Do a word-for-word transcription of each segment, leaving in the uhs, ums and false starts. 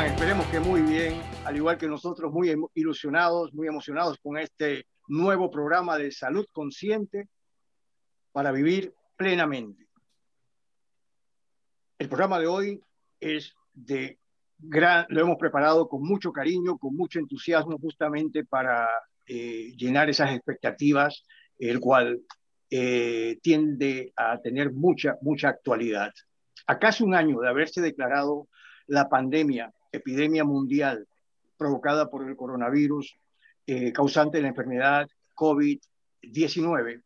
están? Esperemos que muy bien, al igual que nosotros, muy ilusionados, muy emocionados con este nuevo programa de Salud Consciente para Vivir Plenamente. El programa de hoy es de gran, lo hemos preparado con mucho cariño, con mucho entusiasmo, justamente para eh, llenar esas expectativas, el cual eh, tiende a tener mucha, mucha actualidad. A casi un año de haberse declarado la pandemia, epidemia mundial provocada por el coronavirus, eh, causante de la enfermedad COVID diecinueve,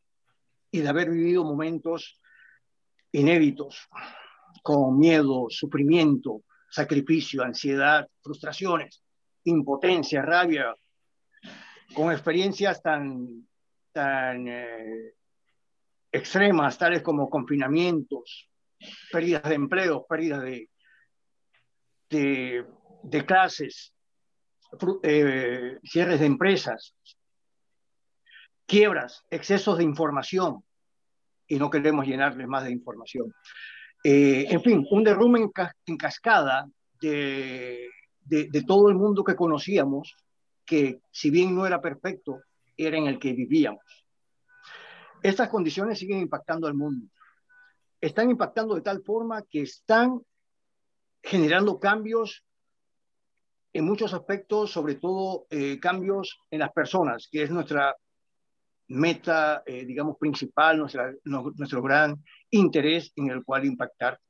y de haber vivido momentos inéditos, con miedo, sufrimiento, sacrificio, ansiedad, frustraciones, impotencia, rabia, con experiencias tan, tan eh, extremas, tales como confinamientos, pérdidas de empleo, pérdidas de, de, de clases, eh, cierres de empresas, quiebras, excesos de información, y no queremos llenarles más de información. Eh, en fin, un derrumbe en, ca en cascada de, de, de todo el mundo que conocíamos, que si bien no era perfecto, era en el que vivíamos. Estas condiciones siguen impactando al mundo. Están impactando de tal forma que están generando cambios en muchos aspectos, sobre todo eh, cambios en las personas, que es nuestra meta, eh, digamos, principal, nuestra, no, nuestro gran interés en el cual impactar.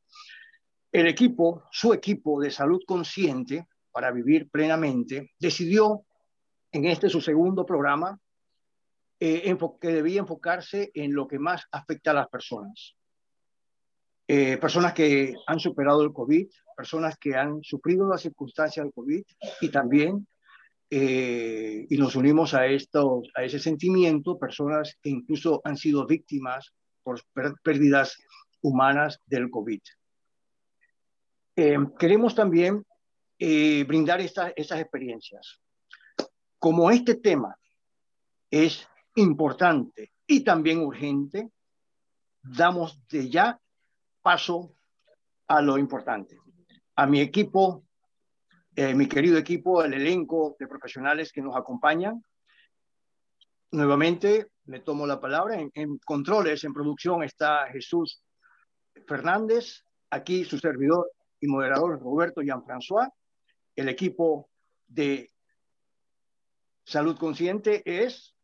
El equipo, su equipo de Salud Consciente para Vivir Plenamente, decidió en este su segundo programa eh, que debía enfocarse en lo que más afecta a las personas. Eh, personas que han superado el COVID, personas que han sufrido las circunstancias del COVID, y también, eh, y nos unimos a, esto, a ese sentimiento, personas que incluso han sido víctimas por pérdidas humanas del COVID. Eh, queremos también eh, brindar esta, estas experiencias. Como este tema es importante y también urgente, damos de ya paso a lo importante, a mi equipo, eh, mi querido equipo, el elenco de profesionales que nos acompañan. Nuevamente le tomo la palabra. En, en controles, en producción, está Jesús Fernández, aquí su servidor y moderador Roberto Jean-François. El equipo de Salud Consciente es...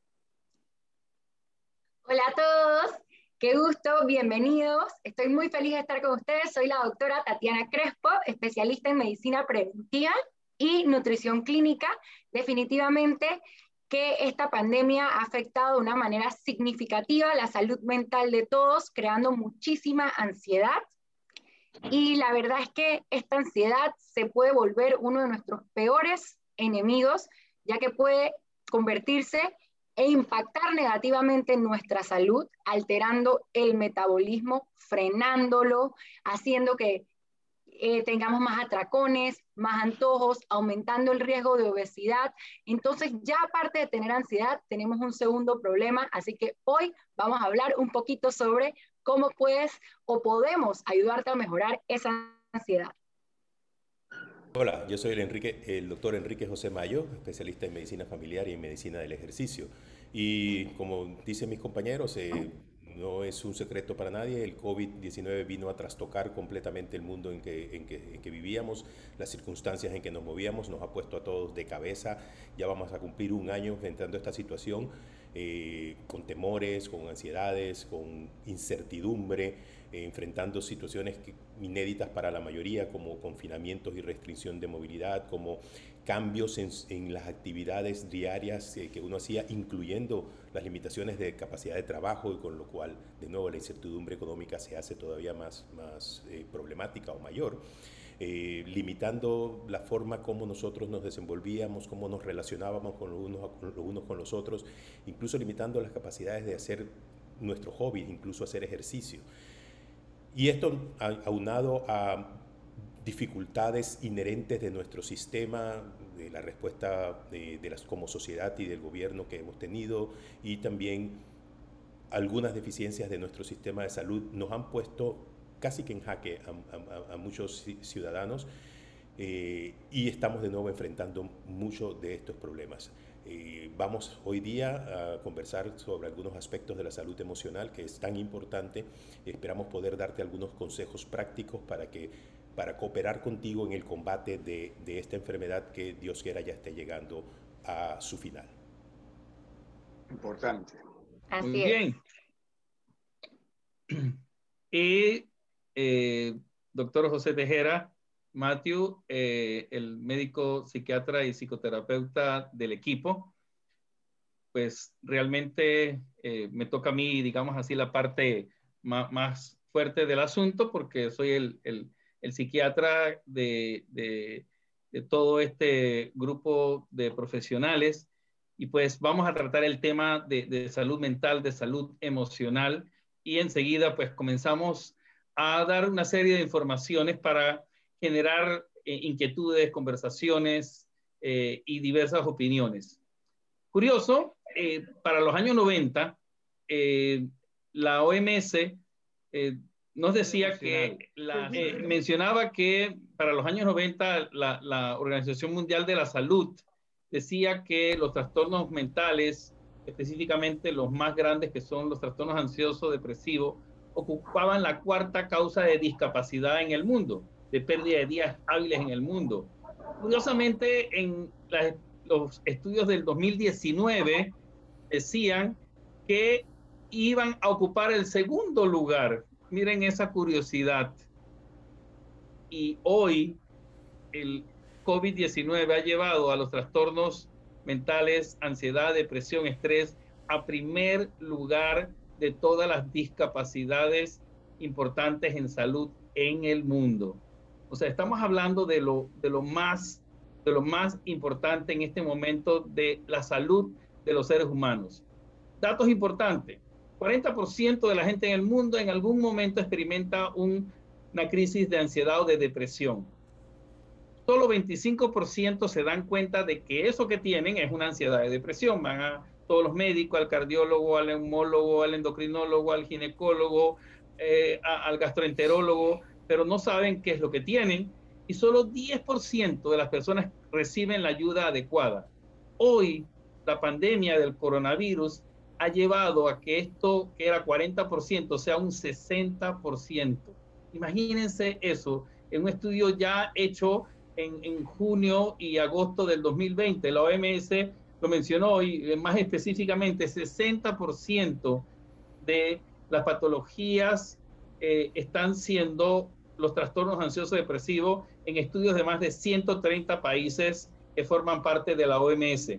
Hola a todos. Qué gusto, bienvenidos. Estoy muy feliz de estar con ustedes. Soy la doctora Tatiana Crespo, especialista en medicina preventiva y nutrición clínica. Definitivamente que esta pandemia ha afectado de una manera significativa la salud mental de todos, creando muchísima ansiedad. Y la verdad es que esta ansiedad se puede volver uno de nuestros peores enemigos, ya que puede convertirse e impactar negativamente en nuestra salud, alterando el metabolismo, frenándolo, haciendo que eh, tengamos más atracones, más antojos, aumentando el riesgo de obesidad. Entonces, ya aparte de tener ansiedad, tenemos un segundo problema, así que hoy vamos a hablar un poquito sobre cómo puedes o podemos ayudarte a mejorar esa ansiedad. Hola, yo soy el, Enrique, el doctor Enrique José Mayo, especialista en medicina familiar y en medicina del ejercicio. Y como dicen mis compañeros, eh, no es un secreto para nadie, el COVID diecinueve vino a trastocar completamente el mundo en que, en, que, en que vivíamos, las circunstancias en que nos movíamos, nos ha puesto a todos de cabeza. Ya vamos a cumplir un año enfrentando esta situación eh, con temores, con ansiedades, con incertidumbre, enfrentando situaciones inéditas para la mayoría, como confinamientos y restricción de movilidad, como cambios en, en las actividades diarias que uno hacía, incluyendo las limitaciones de capacidad de trabajo, y con lo cual, de nuevo, la incertidumbre económica se hace todavía más, más eh, problemática o mayor. Eh, limitando la forma como nosotros nos desenvolvíamos, cómo nos relacionábamos con los unos, con los unos con los otros, incluso limitando las capacidades de hacer nuestro hobby, incluso hacer ejercicio. Y esto aunado a dificultades inherentes de nuestro sistema, de la respuesta de, de las, como sociedad y del gobierno que hemos tenido, y también algunas deficiencias de nuestro sistema de salud, nos han puesto casi que en jaque a, a, a muchos ciudadanos. eh, y estamos de nuevo enfrentando muchos de estos problemas. Eh, vamos hoy día a conversar sobre algunos aspectos de la salud emocional que es tan importante. Esperamos poder darte algunos consejos prácticos para que para cooperar contigo en el combate de, de esta enfermedad que Dios quiera ya esté llegando a su final. Importante. Así Muy bien. Es. Y eh, doctor José Tejera, Matthew, eh, el médico psiquiatra y psicoterapeuta del equipo, pues realmente eh, me toca a mí, digamos así, la parte más, más fuerte del asunto, porque soy el, el, el psiquiatra de, de, de todo este grupo de profesionales, y pues vamos a tratar el tema de, de salud mental, de salud emocional, y enseguida pues comenzamos a dar una serie de informaciones para generar eh, inquietudes, conversaciones eh, y diversas opiniones. Curioso, eh, para los años noventa, eh, la O M S eh, nos decía que, la, eh, mencionaba que para los años noventa, la, la Organización Mundial de la Salud decía que los trastornos mentales, específicamente los más grandes que son los trastornos ansiosos, depresivos, ocupaban la cuarta causa de discapacidad en el mundo, de pérdida de días hábiles en el mundo. Curiosamente, en la, los estudios del dos mil diecinueve decían que iban a ocupar el segundo lugar. Miren esa curiosidad. Y hoy el COVID diecinueve ha llevado a los trastornos mentales, ansiedad, depresión, estrés, a primer lugar de todas las discapacidades importantes en salud en el mundo. O sea, estamos hablando de lo, de lo más, de lo más importante en este momento de la salud de los seres humanos. Datos importantes. cuarenta por ciento de la gente en el mundo en algún momento experimenta un, una crisis de ansiedad o de depresión. Solo veinticinco por ciento se dan cuenta de que eso que tienen es una ansiedad de depresión. Van a todos los médicos, al cardiólogo, al neumólogo, al endocrinólogo, al ginecólogo, eh, a, al gastroenterólogo, pero no saben qué es lo que tienen, y solo diez por ciento de las personas reciben la ayuda adecuada. Hoy, la pandemia del coronavirus ha llevado a que esto, que era cuarenta por ciento, sea un sesenta por ciento. Imagínense eso, en un estudio ya hecho en, en junio y agosto del dos mil veinte, la O M S lo mencionó, y más específicamente, sesenta por ciento de las patologías eh, están siendo los trastornos ansiosos depresivos en estudios de más de ciento treinta países que forman parte de la O M S.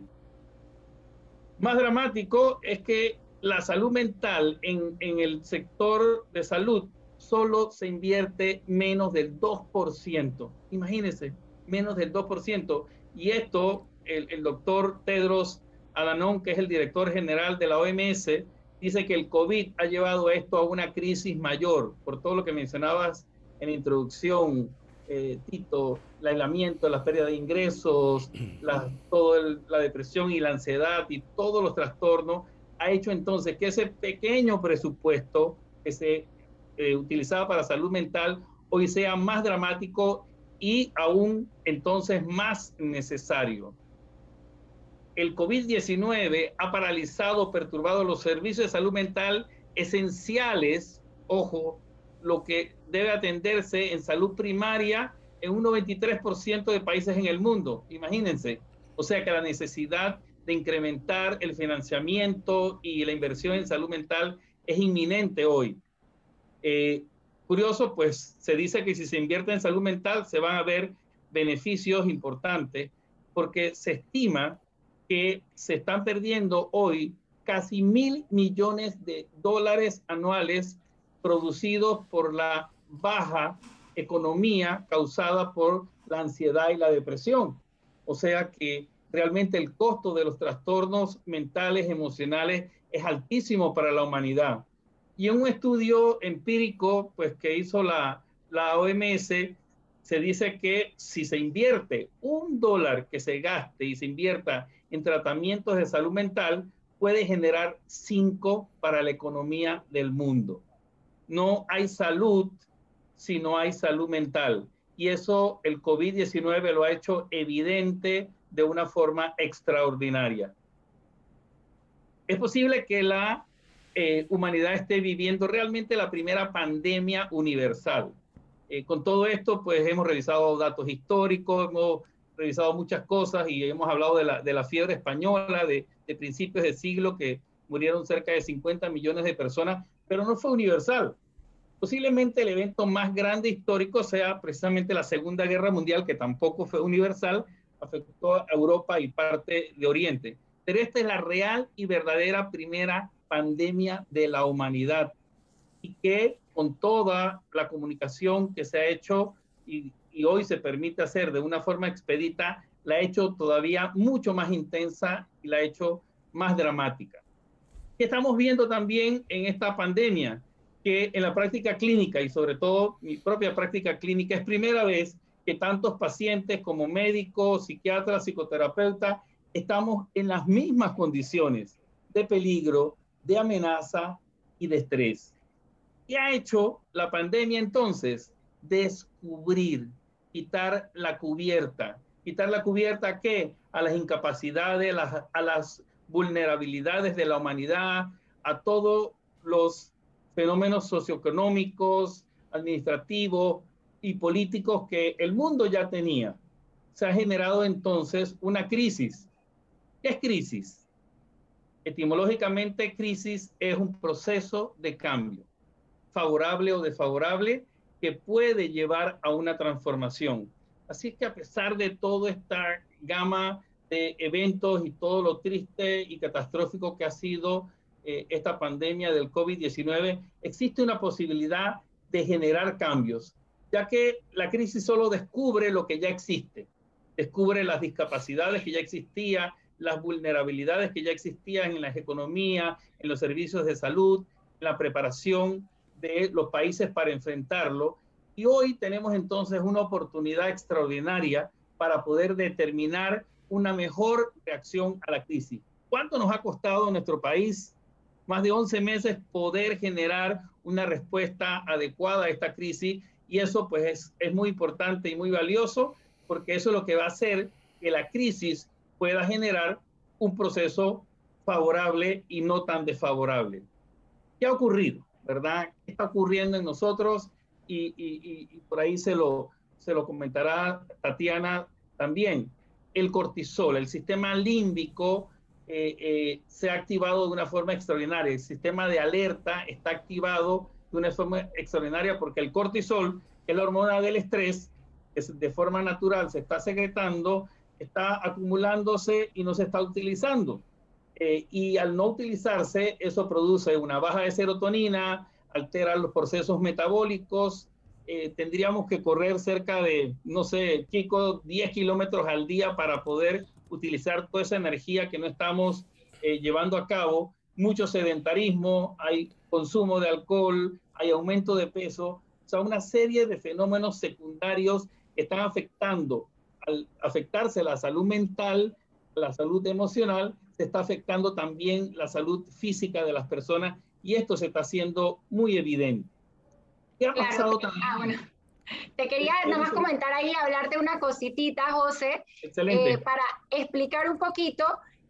Más dramático es que la salud mental en, en el sector de salud solo se invierte menos del dos por ciento. Imagínense, menos del dos por ciento. Y esto, el, el doctor Tedros Adhanom, que es el director general de la O M S, dice que el COVID ha llevado esto a una crisis mayor, por todo lo que mencionabas en la introducción, eh, Tito, el aislamiento, la pérdida de ingresos, la, todo el, la depresión y la ansiedad y todos los trastornos, ha hecho entonces que ese pequeño presupuesto que se eh, utilizaba para salud mental hoy sea más dramático y aún entonces más necesario. El COVID diecinueve ha paralizado, perturbado los servicios de salud mental esenciales, ojo, lo que debe atenderse en salud primaria en un noventa y tres por ciento de países en el mundo, imagínense. O sea que la necesidad de incrementar el financiamiento y la inversión en salud mental es inminente hoy. Eh, curioso, pues se dice que si se invierte en salud mental se van a ver beneficios importantes, porque se estima que se están perdiendo hoy casi mil millones de dólares anuales producidos por la baja economía causada por la ansiedad y la depresión. O sea que realmente el costo de los trastornos mentales, emocionales, es altísimo para la humanidad. Y en un estudio empírico pues, que hizo la, la O M S, se dice que si se invierte un dólar que se gaste y se invierta en tratamientos de salud mental, puede generar cinco para la economía del mundo. No hay salud si no hay salud mental. y eso el COVID diecinueve lo ha hecho evidente de una forma extraordinaria. Es posible que la eh, humanidad esté viviendo realmente la primera pandemia universal. Eh, con todo esto, pues hemos revisado datos históricos, hemos revisado muchas cosas y hemos hablado de la, de la fiebre española de, de principios de siglo, que murieron cerca de cincuenta millones de personas, pero no fue universal. Posiblemente el evento más grande histórico sea precisamente la Segunda Guerra Mundial, que tampoco fue universal, afectó a Europa y parte de Oriente. Pero esta es la real y verdadera primera pandemia de la humanidad, y que con toda la comunicación que se ha hecho y, y hoy se permite hacer de una forma expedita, la ha hecho todavía mucho más intensa y la ha hecho más dramática. ¿Qué estamos viendo también en esta pandemia? Que en la práctica clínica, y sobre todo mi propia práctica clínica, es primera vez que tantos pacientes como médicos, psiquiatras, psicoterapeutas, estamos en las mismas condiciones de peligro, de amenaza y de estrés. ¿Qué ha hecho la pandemia entonces? Descubrir, quitar la cubierta. ¿Quitar la cubierta a qué? A las incapacidades, a las, a las vulnerabilidades de la humanidad, a todos los fenómenos socioeconómicos, administrativos y políticos que el mundo ya tenía. Se ha generado entonces una crisis. ¿Qué es crisis? Etimológicamente, crisis es un proceso de cambio, favorable o desfavorable, que puede llevar a una transformación. Así que a pesar de toda esta gama de eventos y todo lo triste y catastrófico que ha sido eh, esta pandemia del COVID diecinueve, existe una posibilidad de generar cambios, ya que la crisis solo descubre lo que ya existe, descubre las discapacidades que ya existían, las vulnerabilidades que ya existían en las economías, en los servicios de salud, en la preparación de los países para enfrentarlo. Y hoy tenemos entonces una oportunidad extraordinaria para poder determinar una mejor reacción a la crisis. ¿Cuánto nos ha costado en nuestro país? Más de once meses poder generar una respuesta adecuada a esta crisis, y eso pues es, es muy importante y muy valioso, porque eso es lo que va a hacer que la crisis pueda generar un proceso favorable y no tan desfavorable. ¿Qué ha ocurrido? ¿Verdad? ¿Qué está ocurriendo en nosotros? Y, y, y por ahí se lo, se lo comentará Tatiana también. El cortisol, el sistema límbico eh, eh, se ha activado de una forma extraordinaria. El sistema de alerta está activado de una forma extraordinaria porque el cortisol, que es la hormona del estrés, que de forma natural se está secretando, está acumulándose y no se está utilizando. Eh, y al no utilizarse, eso produce una baja de serotonina, altera los procesos metabólicos. Eh, tendríamos que correr cerca de, no sé, chicos, diez kilómetros al día para poder utilizar toda esa energía que no estamos eh, llevando a cabo. Mucho sedentarismo, hay consumo de alcohol, hay aumento de peso. O sea, una serie de fenómenos secundarios que están afectando, al afectarse la salud mental, la salud emocional, se está afectando también la salud física de las personas, y esto se está haciendo muy evidente. ¿Qué ha pasado claro. también? Ah, bueno. Te quería nada más comentar ahí, hablarte una cositita, José, eh, para explicar un poquito,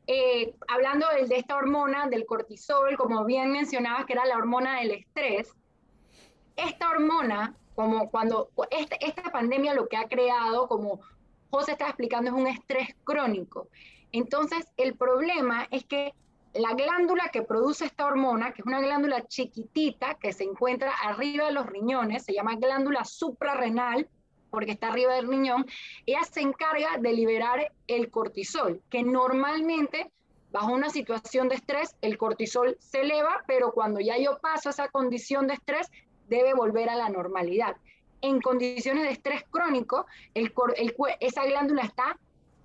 eh, hablando de, de esta hormona del cortisol, como bien mencionabas, que era la hormona del estrés. Esta hormona, como cuando este, esta pandemia lo que ha creado, como José está explicando, es un estrés crónico. Entonces, el problema es que la glándula que produce esta hormona, que es una glándula chiquitita que se encuentra arriba de los riñones, se llama glándula suprarrenal, porque está arriba del riñón, ella se encarga de liberar el cortisol, que normalmente, bajo una situación de estrés, el cortisol se eleva, pero cuando ya yo paso esa condición de estrés, debe volver a la normalidad. En condiciones de estrés crónico, el, el, esa glándula está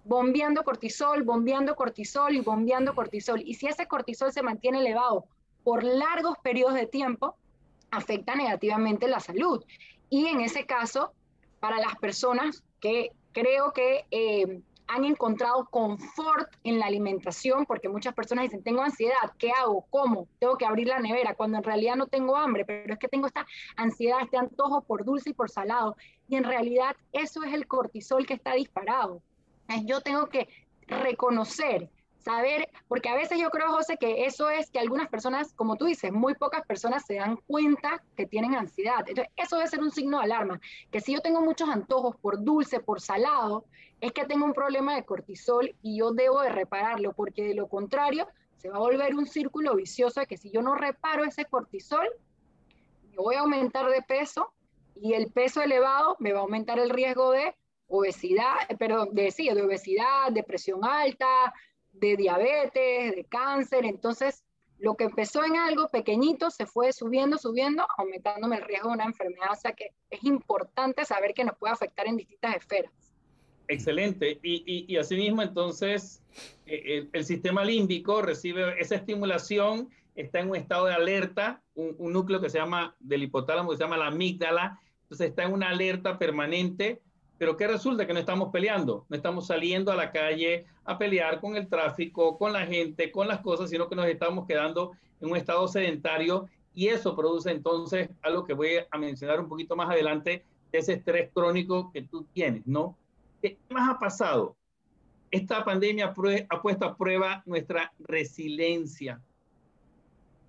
bombeando cortisol, bombeando cortisol y bombeando cortisol. Y si ese cortisol se mantiene elevado por largos periodos de tiempo, afecta negativamente la salud. Y en ese caso, para las personas que creo que eh, han encontrado confort en la alimentación, porque muchas personas dicen, tengo ansiedad, ¿qué hago? ¿Cómo? Tengo que abrir la nevera, cuando en realidad no tengo hambre, pero es que tengo esta ansiedad, este antojo por dulce y por salado, y en realidad eso es el cortisol que está disparado. Yo tengo que reconocer, saber, porque a veces yo creo, José, que eso es que algunas personas, como tú dices, muy pocas personas se dan cuenta que tienen ansiedad. Entonces, eso debe ser un signo de alarma, que si yo tengo muchos antojos por dulce, por salado, es que tengo un problema de cortisol y yo debo de repararlo, porque de lo contrario, se va a volver un círculo vicioso de que si yo no reparo ese cortisol, me voy a aumentar de peso, y el peso elevado me va a aumentar el riesgo de obesidad, perdón, de, sí, de obesidad, de presión alta, de diabetes, de cáncer. Entonces, lo que empezó en algo pequeñito se fue subiendo, subiendo, aumentándome el riesgo de una enfermedad. O sea que es importante saber que nos puede afectar en distintas esferas. Excelente. Y, y, y asimismo, entonces, el, el sistema límbico recibe esa estimulación, está en un estado de alerta, un, un núcleo que se llama, del hipotálamo, que se llama la amígdala, entonces está en una alerta permanente. Pero ¿qué resulta? Que no estamos peleando, no estamos saliendo a la calle a pelear con el tráfico, con la gente, con las cosas, sino que nos estamos quedando en un estado sedentario, y eso produce entonces algo que voy a mencionar un poquito más adelante, ese estrés crónico que tú tienes, ¿no? ¿Qué más ha pasado? Esta pandemia ha puesto a prueba nuestra resiliencia,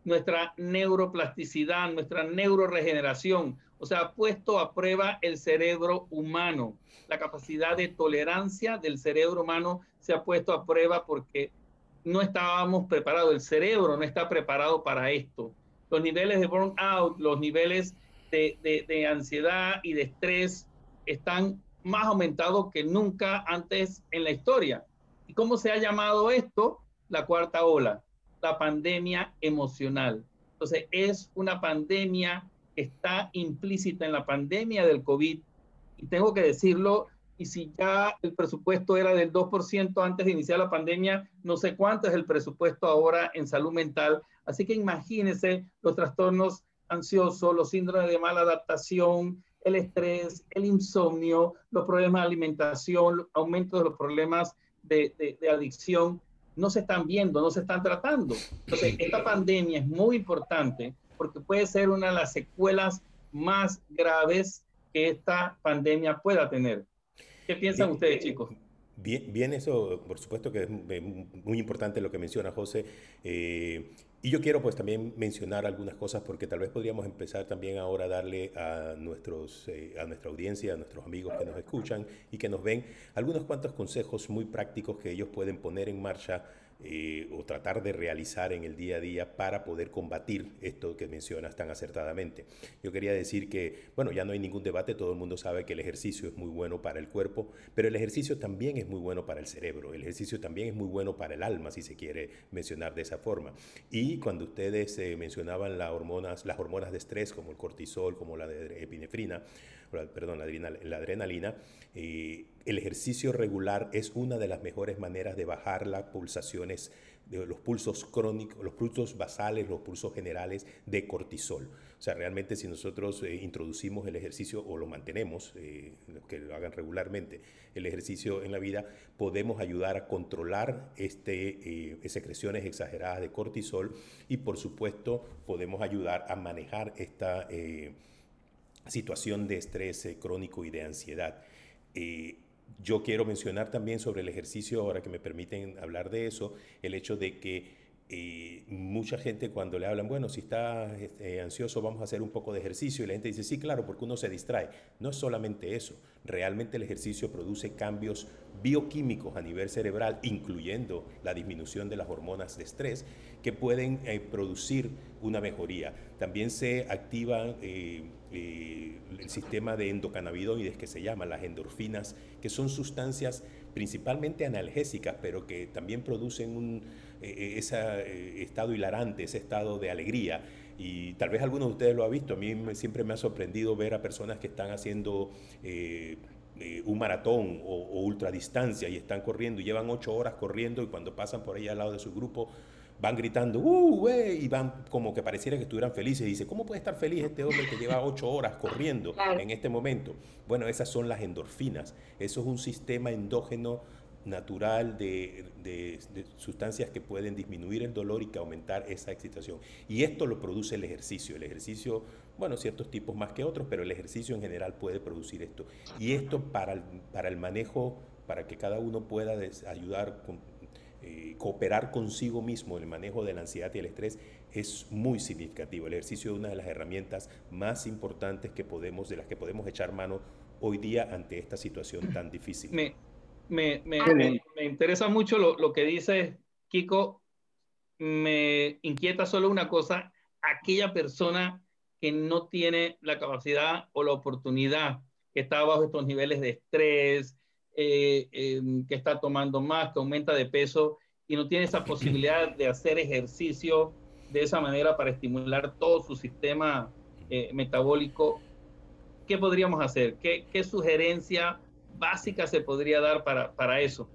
nuestra neuroplasticidad, nuestra neuroregeneración. O sea, ha puesto a prueba el cerebro humano. La capacidad de tolerancia del cerebro humano se ha puesto a prueba porque no estábamos preparados. El cerebro no está preparado para esto. Los niveles de burnout, los niveles de, de, de ansiedad y de estrés están más aumentados que nunca antes en la historia. ¿Y cómo se ha llamado esto? La cuarta ola. La pandemia emocional. Entonces, es una pandemia que está implícita en la pandemia del COVID, y tengo que decirlo, y si ya el presupuesto era del dos por ciento antes de iniciar la pandemia, no sé cuánto es el presupuesto ahora en salud mental, así que imagínense los trastornos ansiosos, los síndromes de mala adaptación, el estrés, el insomnio, los problemas de alimentación, el aumento de los problemas de, de, de adicción. No se están viendo, no se están tratando. Entonces, esta pandemia es muy importante porque puede ser una de las secuelas más graves que esta pandemia pueda tener. ¿Qué piensan bien, ustedes, chicos? Bien, bien, eso, por supuesto que es muy importante lo que menciona José. Eh, y yo quiero pues también mencionar algunas cosas porque tal vez podríamos empezar también ahora a darle a, nuestros, eh, a nuestra audiencia, a nuestros amigos que nos escuchan y que nos ven, algunos cuantos consejos muy prácticos que ellos pueden poner en marcha eh, o tratar de realizar en el día a día para poder combatir esto que mencionas tan acertadamente. Yo quería decir que, bueno, ya no hay ningún debate, todo el mundo sabe que el ejercicio es muy bueno para el cuerpo, pero el ejercicio también es muy bueno para el cerebro, el ejercicio también es muy bueno para el alma, si se quiere mencionar de esa forma. Y Y cuando ustedes eh, mencionaban las hormonas, las hormonas de estrés, como el cortisol, como la de epinefrina, perdón, la adrenalina, la adrenalina eh, el ejercicio regular es una de las mejores maneras de bajar las pulsaciones, de los pulsos crónicos, los pulsos basales, los pulsos generales de cortisol. O sea, realmente si nosotros eh, introducimos el ejercicio o lo mantenemos, eh, los que lo hagan regularmente, el ejercicio en la vida, podemos ayudar a controlar este, eh, secreciones exageradas de cortisol y, por supuesto, podemos ayudar a manejar esta eh, situación de estrés eh, crónico y de ansiedad. Eh, yo quiero mencionar también sobre el ejercicio, ahora que me permiten hablar de eso, el hecho de que Eh, mucha gente cuando le hablan, bueno, si está eh, ansioso vamos a hacer un poco de ejercicio, y la gente dice, sí, claro, porque uno se distrae. No es solamente eso, realmente el ejercicio produce cambios bioquímicos a nivel cerebral, incluyendo la disminución de las hormonas de estrés, que pueden eh, producir una mejoría. También se activa eh, eh, el sistema de endocannabinoides, que se llaman las endorfinas, que son sustancias principalmente analgésicas, pero que también producen un eh, ese eh, estado hilarante, ese estado de alegría. Y tal vez algunos de ustedes lo han visto. A mí me, siempre me ha sorprendido ver a personas que están haciendo eh, eh, un maratón o, o ultradistancia y están corriendo y llevan ocho horas corriendo, y cuando pasan por ahí al lado de su grupo van gritando, ¡uh, güey! Y van como que pareciera que estuvieran felices. Y dice, ¿cómo puede estar feliz este hombre que lleva ocho horas corriendo en este momento? Bueno, esas son las endorfinas. Eso es un sistema endógeno natural de, de, de sustancias que pueden disminuir el dolor y que aumentar esa excitación. Y esto lo produce el ejercicio. El ejercicio, bueno, ciertos tipos más que otros, pero el ejercicio en general puede producir esto. Y esto para el, para el manejo, para que cada uno pueda ayudar, con, eh, cooperar consigo mismo en el manejo de la ansiedad y el estrés, es muy significativo. El ejercicio es una de las herramientas más importantes que podemos, de las que podemos echar mano hoy día ante esta situación tan difícil. Me, me, me, me, me interesa mucho lo, lo que dices, Kiko. Me inquieta solo una cosa: aquella persona que no tiene la capacidad o la oportunidad, que está bajo estos niveles de estrés, eh, eh, que está tomando más, que aumenta de peso y no tiene esa posibilidad de hacer ejercicio de esa manera para estimular todo su sistema eh, metabólico. ¿Qué podríamos hacer? ¿Qué, qué sugerencia básica se podría dar para, para eso?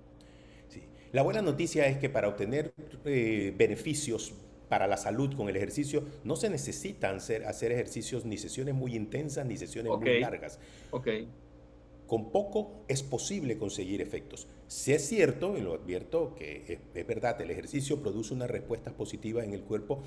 Sí. La buena noticia es que para obtener eh, beneficios para la salud con el ejercicio, no se necesitan hacer, hacer ejercicios ni sesiones muy intensas ni sesiones okay. muy largas. Okay. Con poco es posible conseguir efectos. Si es cierto, y lo advierto, que es, es verdad, el ejercicio produce unas respuestas positivas en el cuerpo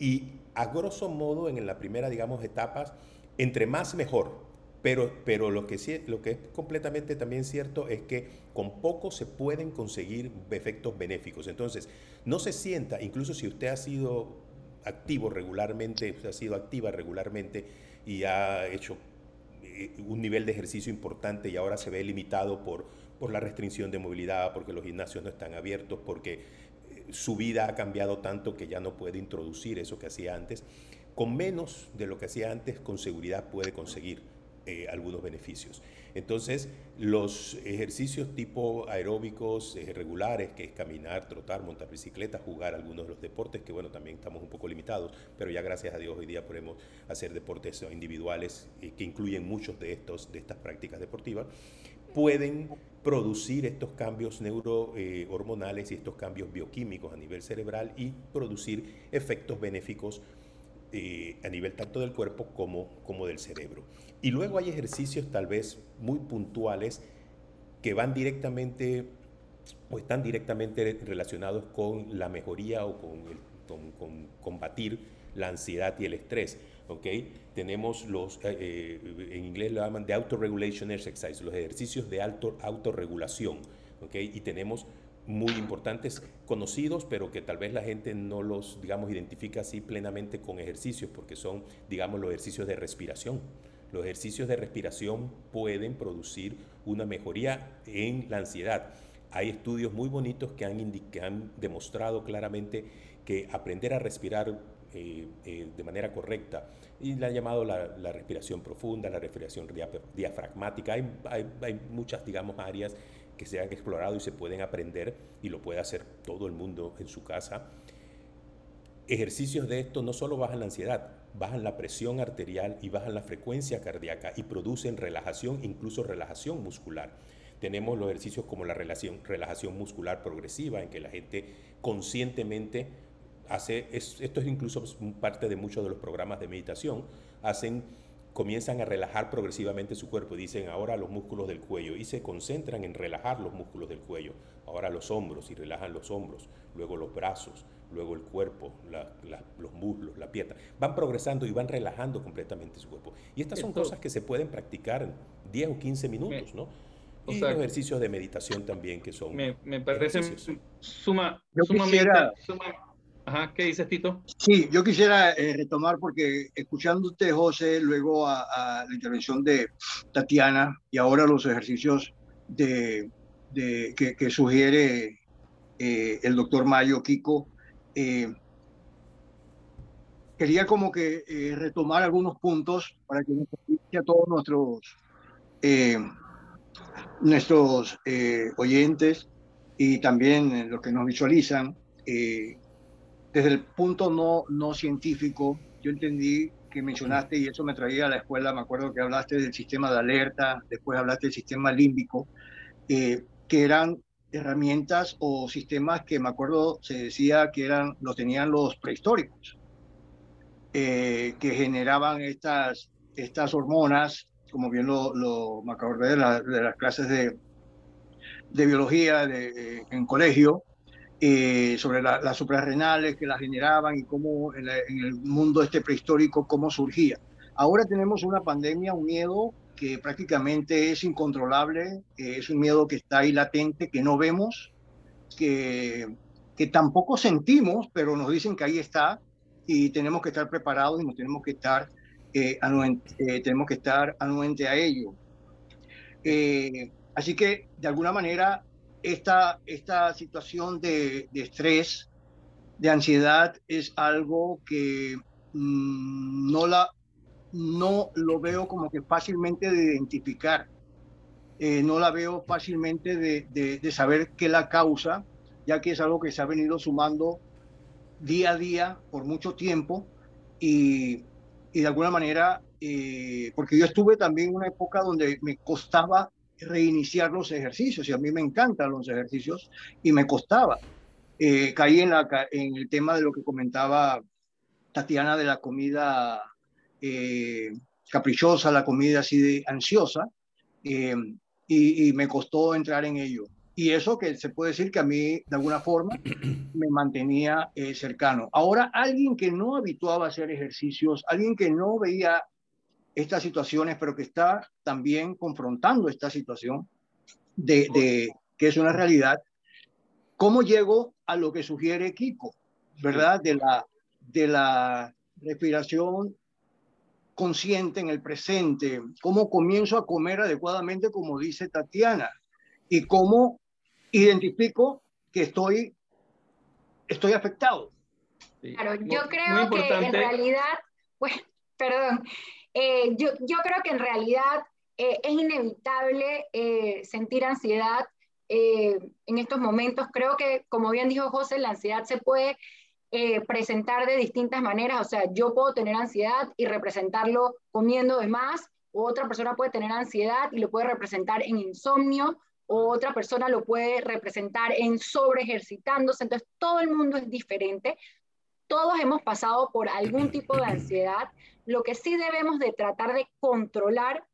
y a grosso modo en la primera, digamos, etapas, entre más mejor. Pero, pero lo, que sí, lo que es completamente también cierto es que con poco se pueden conseguir efectos benéficos. Entonces, no se sienta, incluso si usted ha sido activo regularmente, ha sido activa regularmente y ha hecho un nivel de ejercicio importante y ahora se ve limitado por, por la restricción de movilidad, porque los gimnasios no están abiertos, porque su vida ha cambiado tanto que ya no puede introducir eso que hacía antes. Con menos de lo que hacía antes, con seguridad puede conseguir Eh, algunos beneficios. Entonces, los ejercicios tipo aeróbicos eh, regulares, que es caminar, trotar, montar bicicleta, jugar algunos de los deportes, que bueno, también estamos un poco limitados, pero ya gracias a Dios hoy día podemos hacer deportes individuales eh, que incluyen muchos de estos, de estas prácticas deportivas, pueden producir estos cambios neurohormonales eh, y estos cambios bioquímicos a nivel cerebral y producir efectos benéficos Eh, a nivel tanto del cuerpo como, como del cerebro. Y luego hay ejercicios tal vez muy puntuales que van directamente o están directamente relacionados con la mejoría o con, el, con, con combatir la ansiedad y el estrés. ¿Okay? Tenemos los, eh, en inglés lo llaman de auto-regulation exercise, los ejercicios de alto, autorregulación. ¿Okay? Y tenemos muy importantes, conocidos, pero que tal vez la gente no los, digamos, identifica así plenamente con ejercicios, porque son, digamos, los ejercicios de respiración. Los ejercicios de respiración pueden producir una mejoría en la ansiedad. Hay estudios muy bonitos que han, que han demostrado claramente que aprender a respirar eh, eh, de manera correcta, y la han llamado la, la respiración profunda, la respiración diafragmática, hay, hay, hay muchas, digamos, áreas que se han explorado y se pueden aprender, y lo puede hacer todo el mundo en su casa. Ejercicios de esto no solo bajan la ansiedad, bajan la presión arterial y bajan la frecuencia cardíaca y producen relajación, incluso relajación muscular. Tenemos los ejercicios como la relajación, relajación muscular progresiva, en que la gente conscientemente hace, es, esto es incluso parte de muchos de los programas de meditación, hacen comienzan a relajar progresivamente su cuerpo. Dicen ahora los músculos del cuello y se concentran en relajar los músculos del cuello. Ahora los hombros y relajan los hombros, luego los brazos, luego el cuerpo, la, la, los muslos, la pierna. Van progresando y van relajando completamente su cuerpo. Y estas son Esto, cosas que se pueden practicar en diez o quince minutos, me, ¿no? O y sea, los ejercicios de meditación también que son... Me, me parece suma, sumamente... Suma, Ajá, ¿qué dices, Tito? Sí, yo quisiera eh, retomar, porque escuchándote, José, luego a, a la intervención de Tatiana y ahora los ejercicios de, de, que, que sugiere eh, el doctor Mayo, Kiko, eh, quería como que eh, retomar algunos puntos para que nos permita a todos nuestros, eh, nuestros eh, oyentes y también los que nos visualizan, eh, desde el punto no, no científico. Yo entendí que mencionaste, y eso me traía a la escuela, me acuerdo que hablaste del sistema de alerta, después hablaste del sistema límbico, eh, que eran herramientas o sistemas que me acuerdo se decía que eran, los tenían los prehistóricos, eh, que generaban estas, estas hormonas, como bien lo, lo me acordé de, la, de las clases de, de biología de, en colegio, eh, sobre la, las suprarrenales que las generaban y cómo en, la, en el mundo este prehistórico, cómo surgía. Ahora tenemos una pandemia, un miedo que prácticamente es incontrolable, eh, es un miedo que está ahí latente, que no vemos, que, que tampoco sentimos, pero nos dicen que ahí está y tenemos que estar preparados y nos tenemos que estar eh, anuente, eh, tenemos que estar anuente a ello. Eh, Así que, de alguna manera, esta, esta situación de, de estrés, de ansiedad, es algo que mmm, no, la, no lo veo como que fácilmente de identificar. Eh, no la veo fácilmente de, de, de saber qué la causa, ya que es algo que se ha venido sumando día a día por mucho tiempo y, y de alguna manera, eh, porque yo estuve también en una época donde me costaba reiniciar los ejercicios, y a mí me encantan los ejercicios y me costaba. Eh, caí en, la, en el tema de lo que comentaba Tatiana de la comida eh, caprichosa, la comida así de ansiosa, eh, y, y me costó entrar en ello. Y eso que se puede decir que a mí, de alguna forma, me mantenía eh, cercano. Ahora, alguien que no habituaba a hacer ejercicios, alguien que no veía estas situaciones, pero que está también confrontando esta situación de, de que es una realidad. ¿Cómo llego a lo que sugiere Kiko, verdad? De la, de la respiración consciente en el presente. ¿Cómo comienzo a comer adecuadamente, como dice Tatiana? ¿Y cómo identifico que estoy, estoy afectado? Claro, yo muy, creo muy importante. Que en realidad, pues, perdón, Eh, yo, yo creo que en realidad eh, es inevitable eh, sentir ansiedad eh, en estos momentos. Creo que, como bien dijo José, la ansiedad se puede eh, presentar de distintas maneras. O sea, yo puedo tener ansiedad y representarlo comiendo de más, o otra persona puede tener ansiedad y lo puede representar en insomnio, o otra persona lo puede representar en sobre ejercitándose. Entonces, todo el mundo es diferente. Todos hemos pasado por algún tipo de ansiedad. Lo que sí debemos de tratar de controlar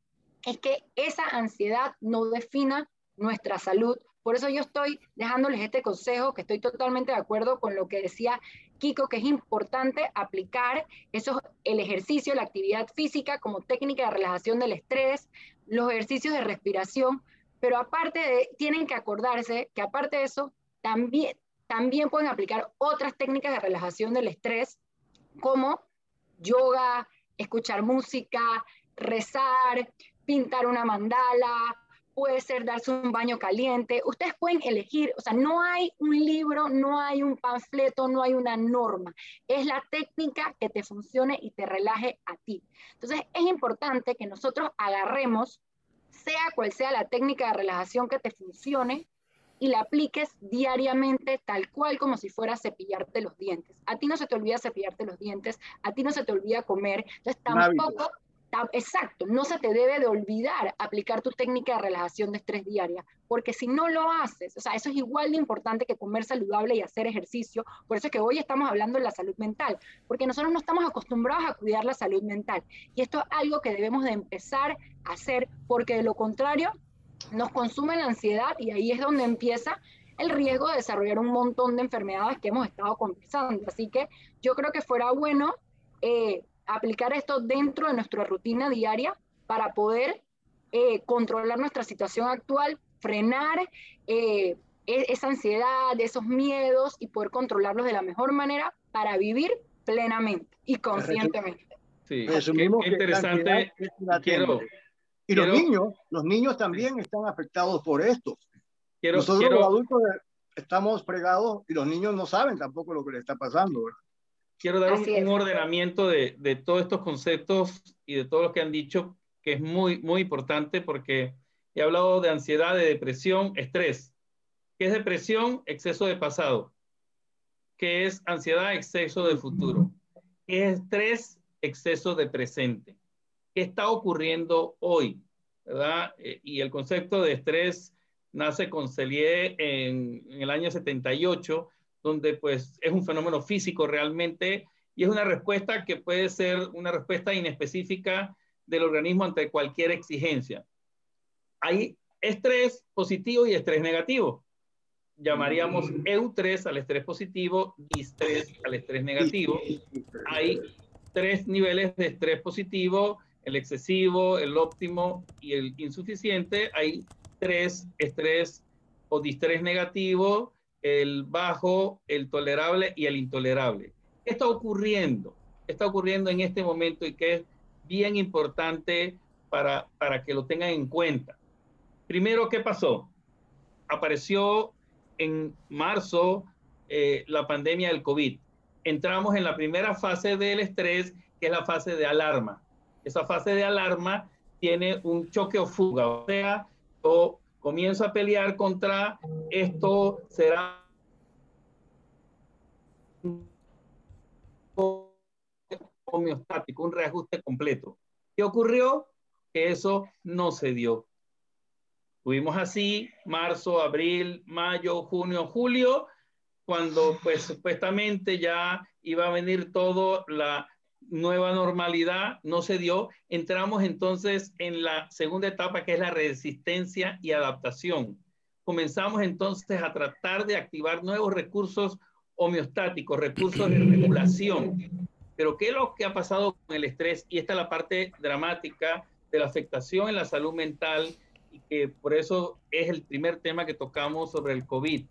es que esa ansiedad no defina nuestra salud. Por eso yo estoy dejándoles este consejo, que estoy totalmente de acuerdo con lo que decía Kiko, que es importante aplicar eso, el ejercicio, la actividad física como técnica de relajación del estrés, los ejercicios de respiración, pero aparte de, tienen que acordarse que aparte de eso, también, también pueden aplicar otras técnicas de relajación del estrés, como yoga, escuchar música, rezar, pintar una mandala, puede ser darse un baño caliente. Ustedes pueden elegir, o sea, no hay un libro, no hay un panfleto, no hay una norma. Es la técnica que te funcione y te relaje a ti. Entonces, es importante que nosotros agarremos, sea cual sea la técnica de relajación que te funcione, y la apliques diariamente, tal cual como si fuera a cepillarte los dientes. A ti no se te olvida cepillarte los dientes, a ti no se te olvida comer. Entonces tampoco, tam, exacto, no se te debe de olvidar aplicar tu técnica de relajación de estrés diaria, porque si no lo haces, o sea, eso es igual de importante que comer saludable y hacer ejercicio. Por eso es que hoy estamos hablando de la salud mental, porque nosotros no estamos acostumbrados a cuidar la salud mental. Y esto es algo que debemos de empezar a hacer, porque de lo contrario, nos consume la ansiedad y ahí es donde empieza el riesgo de desarrollar un montón de enfermedades que hemos estado conversando. Así que yo creo que fuera bueno eh, aplicar esto dentro de nuestra rutina diaria para poder eh, controlar nuestra situación actual, frenar eh, esa ansiedad, esos miedos y poder controlarlos de la mejor manera para vivir plenamente y conscientemente. Sí, resumimos qué, qué interesante. Que la quiero... Y quiero, los niños, los niños también están afectados por esto. Quiero, Nosotros quiero, los adultos estamos fregados y los niños no saben tampoco lo que les está pasando, ¿verdad? Quiero dar un, un ordenamiento de, de todos estos conceptos y de todo lo que han dicho, que es muy, muy importante, porque he hablado de ansiedad, de depresión, estrés. ¿Qué es depresión? Exceso de pasado. ¿Qué es ansiedad? Exceso de futuro. ¿Qué es estrés? Exceso de presente. ¿Qué está ocurriendo hoy? ¿Verdad? Eh, y el concepto de estrés nace con Selye en, en el año setenta y ocho, donde pues es un fenómeno físico realmente, y es una respuesta que puede ser una respuesta inespecífica del organismo ante cualquier exigencia. Hay estrés positivo y estrés negativo. Llamaríamos E U tres al estrés positivo y estrés al estrés negativo. Hay tres niveles de estrés positivo, el excesivo, el óptimo y el insuficiente. Hay tres estrés o distrés negativo, el bajo, el tolerable y el intolerable. ¿Qué está ocurriendo? ¿Qué está ocurriendo en este momento y que es bien importante para, para que lo tengan en cuenta? Primero, ¿qué pasó? Apareció en marzo eh, la pandemia del COVID. Entramos en la primera fase del estrés, que es la fase de alarma. Esa fase de alarma tiene un choque o fuga, o sea, yo comienzo a pelear contra esto, será homeostático, un reajuste completo. ¿Qué ocurrió? Que eso no se dio. Tuvimos así marzo, abril, mayo, junio, julio, cuando pues supuestamente ya iba a venir toda la nueva normalidad, no se dio. Entramos entonces en la segunda etapa, que es la resistencia y adaptación. Comenzamos entonces a tratar de activar nuevos recursos homeostáticos, recursos de regulación. Pero ¿qué es lo que ha pasado con el estrés? Y esta es la parte dramática de la afectación en la salud mental, y que por eso es el primer tema que tocamos sobre el COVID.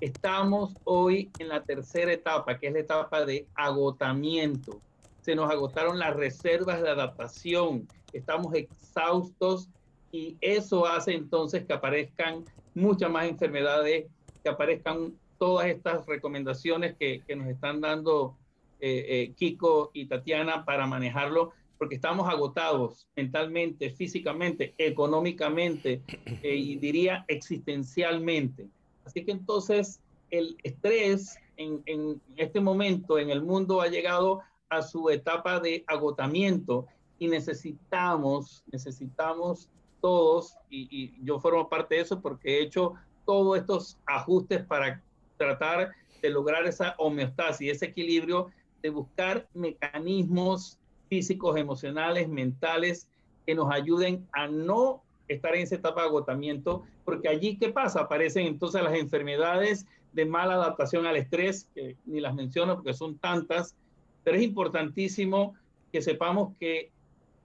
Estamos hoy en la tercera etapa, que es la etapa de agotamiento. Se nos agotaron las reservas de adaptación, estamos exhaustos, y eso hace entonces que aparezcan muchas más enfermedades, que aparezcan todas estas recomendaciones que, que nos están dando eh, eh, Kiko y Tatiana para manejarlo, porque estamos agotados mentalmente, físicamente, económicamente eh, y diría existencialmente. Así que entonces el estrés en, en este momento en el mundo ha llegado a su etapa de agotamiento, y necesitamos, necesitamos todos, y, y yo formo parte de eso porque he hecho todos estos ajustes para tratar de lograr esa homeostasis, ese equilibrio, de buscar mecanismos físicos, emocionales, mentales, que nos ayuden a no estar en esa etapa de agotamiento, porque allí, ¿qué pasa? Aparecen entonces las enfermedades de mala adaptación al estrés, que ni las menciono porque son tantas, pero es importantísimo que sepamos que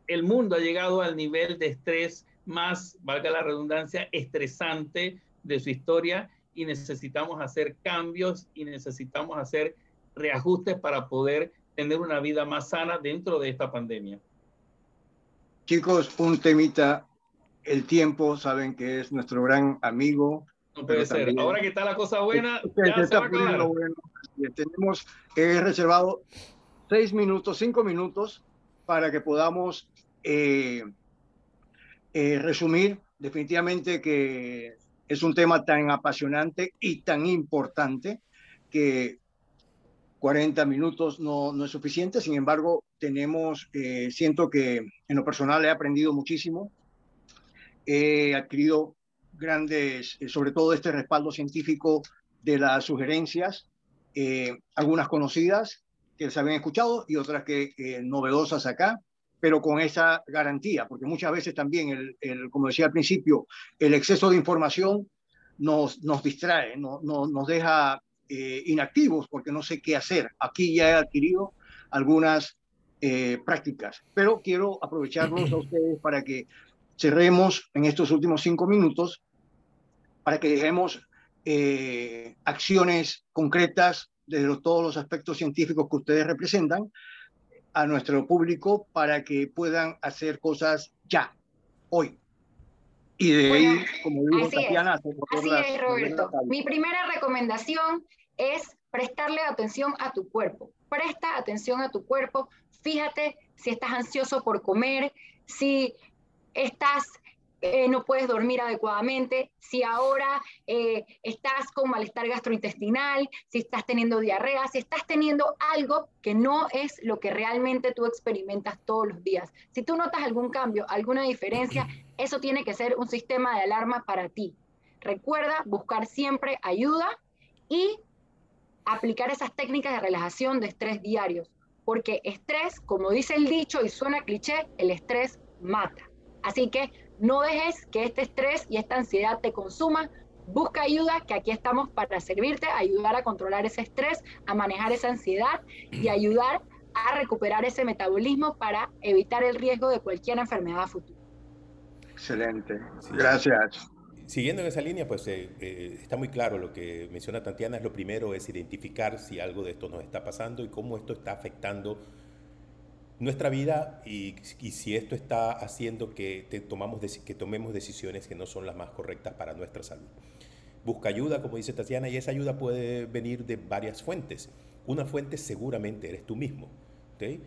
el mundo ha llegado al nivel de estrés más, valga la redundancia, estresante de su historia, y necesitamos hacer cambios y necesitamos hacer reajustes para poder tener una vida más sana dentro de esta pandemia. Chicos, un temita. El tiempo, saben que es nuestro gran amigo. No puede ser. También, ahora que está la cosa buena, es, ya se está va a acabar. Bueno, tenemos eh, reservado seis minutos, cinco minutos, para que podamos eh, eh, resumir. Definitivamente que es un tema tan apasionante y tan importante que cuarenta minutos no, no es suficiente. Sin embargo, tenemos, eh, siento que en lo personal he aprendido muchísimo, he adquirido grandes, eh, sobre todo este respaldo científico de las sugerencias, eh, algunas conocidas que se habían escuchado y otras que eh, novedosas acá, pero con esa garantía, porque muchas veces también, el, el, como decía al principio, el exceso de información nos, nos distrae, no, no, nos deja Eh, inactivos porque no sé qué hacer. Aquí ya he adquirido algunas eh, prácticas, pero quiero aprovecharlos a ustedes para que cerremos en estos últimos cinco minutos, para que dejemos eh, acciones concretas desde los, todos los aspectos científicos que ustedes representan a nuestro público, para que puedan hacer cosas ya, hoy. Y de bueno, ahí, como digo, así Tatiana... Es. Así las, es, Roberto. Mi primera recomendación es prestarle atención a tu cuerpo. Presta atención a tu cuerpo. Fíjate si estás ansioso por comer, si estás, eh, no puedes dormir adecuadamente, si ahora eh, estás con malestar gastrointestinal, si estás teniendo diarrea, si estás teniendo algo que no es lo que realmente tú experimentas todos los días. Si tú notas algún cambio, alguna diferencia... Eso tiene que ser un sistema de alarma para ti. Recuerda buscar siempre ayuda y aplicar esas técnicas de relajación de estrés diarios, porque estrés, como dice el dicho y suena cliché, el estrés mata. Así que No dejes que este estrés y esta ansiedad te consuman. Busca ayuda, que aquí estamos para servirte, ayudar a controlar ese estrés, a manejar esa ansiedad y ayudar a recuperar ese metabolismo para evitar el riesgo de cualquier enfermedad futura. Excelente, sí. Gracias. Siguiendo en esa línea, pues eh, eh, está muy claro lo que menciona Tatiana. Lo primero es identificar si algo de esto nos está pasando y cómo esto está afectando nuestra vida y, y si esto está haciendo que, te tomamos, que tomemos decisiones que no son las más correctas para nuestra salud. Busca ayuda, como dice Tatiana, y esa ayuda puede venir de varias fuentes. Una fuente seguramente eres tú mismo, ¿okay?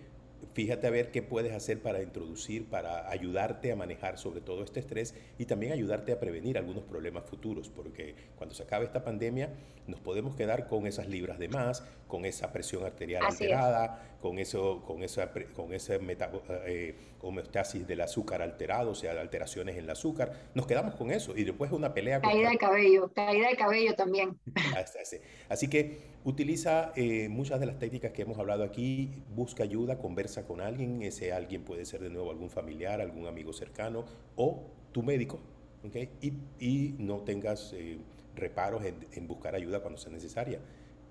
Fíjate a ver qué puedes hacer para introducir, para ayudarte a manejar sobre todo este estrés y también ayudarte a prevenir algunos problemas futuros, porque cuando se acabe esta pandemia nos podemos quedar con esas libras de más, con esa presión arterial Así alterada, es. con eso, con esa, con ese eh, homeostasis del azúcar alterado, o sea, alteraciones en el azúcar. Nos quedamos con eso y después una pelea. Caída de cabello, caída de cabello también. Así, así que utiliza eh, muchas de las técnicas que hemos hablado aquí, busca ayuda, conversa con alguien, ese alguien puede ser de nuevo algún familiar, algún amigo cercano o tu médico, ¿okay? y, y no tengas eh, reparos en, en buscar ayuda cuando sea necesaria.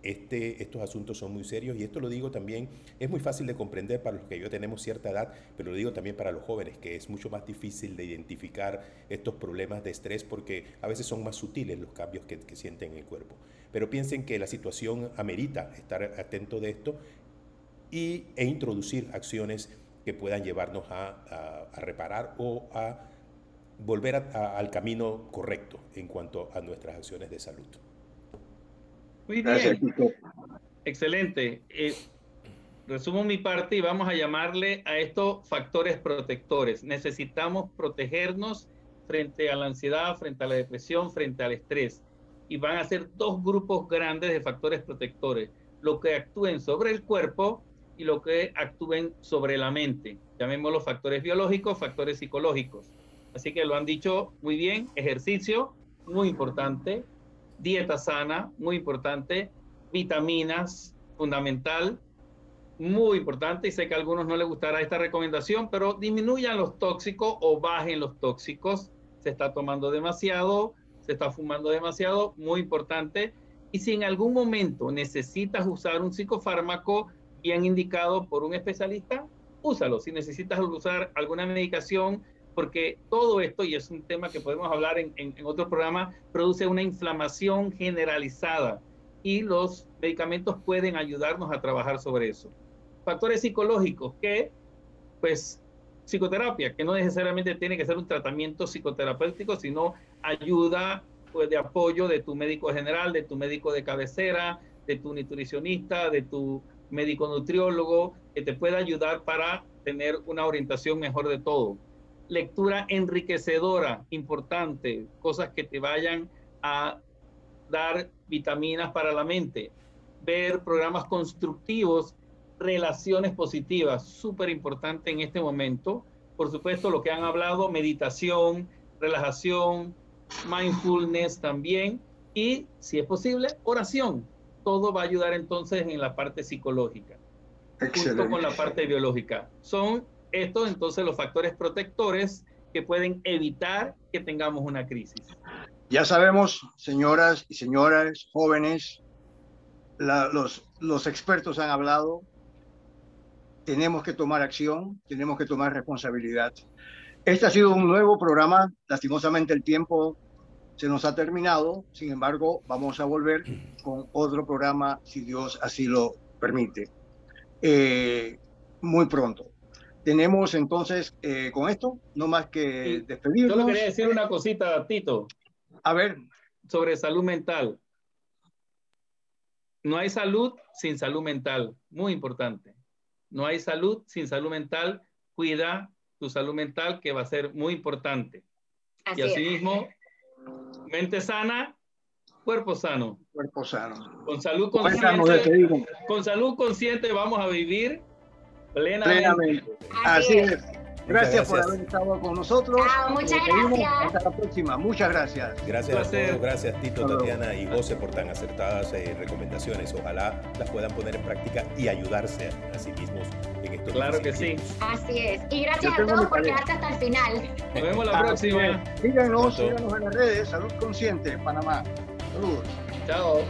Este, estos asuntos son muy serios y esto lo digo también, es muy fácil de comprender para los que ya tenemos cierta edad, pero lo digo también para los jóvenes, que es mucho más difícil de identificar estos problemas de estrés porque a veces son más sutiles los cambios que, que sienten en el cuerpo. Pero piensen que la situación amerita estar atento de esto y, e introducir acciones que puedan llevarnos a, a, a reparar o a volver a, a, al camino correcto en cuanto a nuestras acciones de salud. Muy bien, excelente. Eh, resumo mi parte y vamos a llamarle a estos factores protectores. Necesitamos protegernos frente a la ansiedad, frente a la depresión, frente al estrés. Y van a ser dos grupos grandes de factores protectores. Los que actúen sobre el cuerpo y los que actúen sobre la mente. Llamémoslos factores biológicos, factores psicológicos. Así que lo han dicho muy bien. Ejercicio, muy importante. Dieta sana, muy importante. Vitaminas, fundamental, muy importante. Y sé que a algunos no les gustará esta recomendación, pero disminuyan los tóxicos o bajen los tóxicos. Se está tomando demasiado, se está fumando demasiado, muy importante. Y si en algún momento necesitas usar un psicofármaco bien indicado por un especialista, úsalo. Si necesitas usar alguna medicación, porque todo esto, y es un tema que podemos hablar en, en, en otro programa, produce una inflamación generalizada y los medicamentos pueden ayudarnos a trabajar sobre eso. Factores psicológicos que, pues, psicoterapia, que no necesariamente tiene que ser un tratamiento psicoterapéutico, sino ayuda, pues, de apoyo de tu médico general, de tu médico de cabecera, de tu nutricionista, de tu médico nutriólogo, que te pueda ayudar para tener una orientación mejor de todo. Lectura enriquecedora, importante, cosas que te vayan a dar vitaminas para la mente. Ver programas constructivos, relaciones positivas, súper importante en este momento. Por supuesto, lo que han hablado, meditación, relajación, mindfulness también. Y, si es posible, oración. Todo va a ayudar entonces en la parte psicológica, Excelente. Junto con la parte biológica. Son estos entonces los factores protectores que pueden evitar que tengamos una crisis. Ya sabemos, señoras y señores, jóvenes, la, los, los expertos han hablado, tenemos que tomar acción, tenemos que tomar responsabilidad. Este ha sido un nuevo programa, lastimosamente el tiempo se nos ha terminado, sin embargo vamos a volver con otro programa, si Dios así lo permite, eh, muy pronto. Tenemos entonces, eh, con esto, no más que sí, despedirnos. Yo le quería decir una cosita, Tito. A ver. Sobre salud mental. No hay salud sin salud mental. Muy importante. No hay salud sin salud mental. Cuida tu salud mental, que va a ser muy importante. Así y asimismo, es. Mente sana, cuerpo sano. Cuerpo sano. Con salud consciente, con salud consciente vamos a vivir plenamente. Plenamente. Así es. Gracias, gracias por haber estado con nosotros. Ah, muchas gracias. Hasta la próxima. Muchas gracias. Gracias a todos. Gracias, Tito, Tatiana y José, por tan acertadas eh, recomendaciones. Ojalá las puedan poner en práctica y ayudarse a, a sí mismos en estos Claro que sí. Así es. Y gracias a todos por quedarse hasta el final. Nos vemos la próxima. Síganos, síganos en las redes. Salud Consciente, Panamá. Saludos. Chao.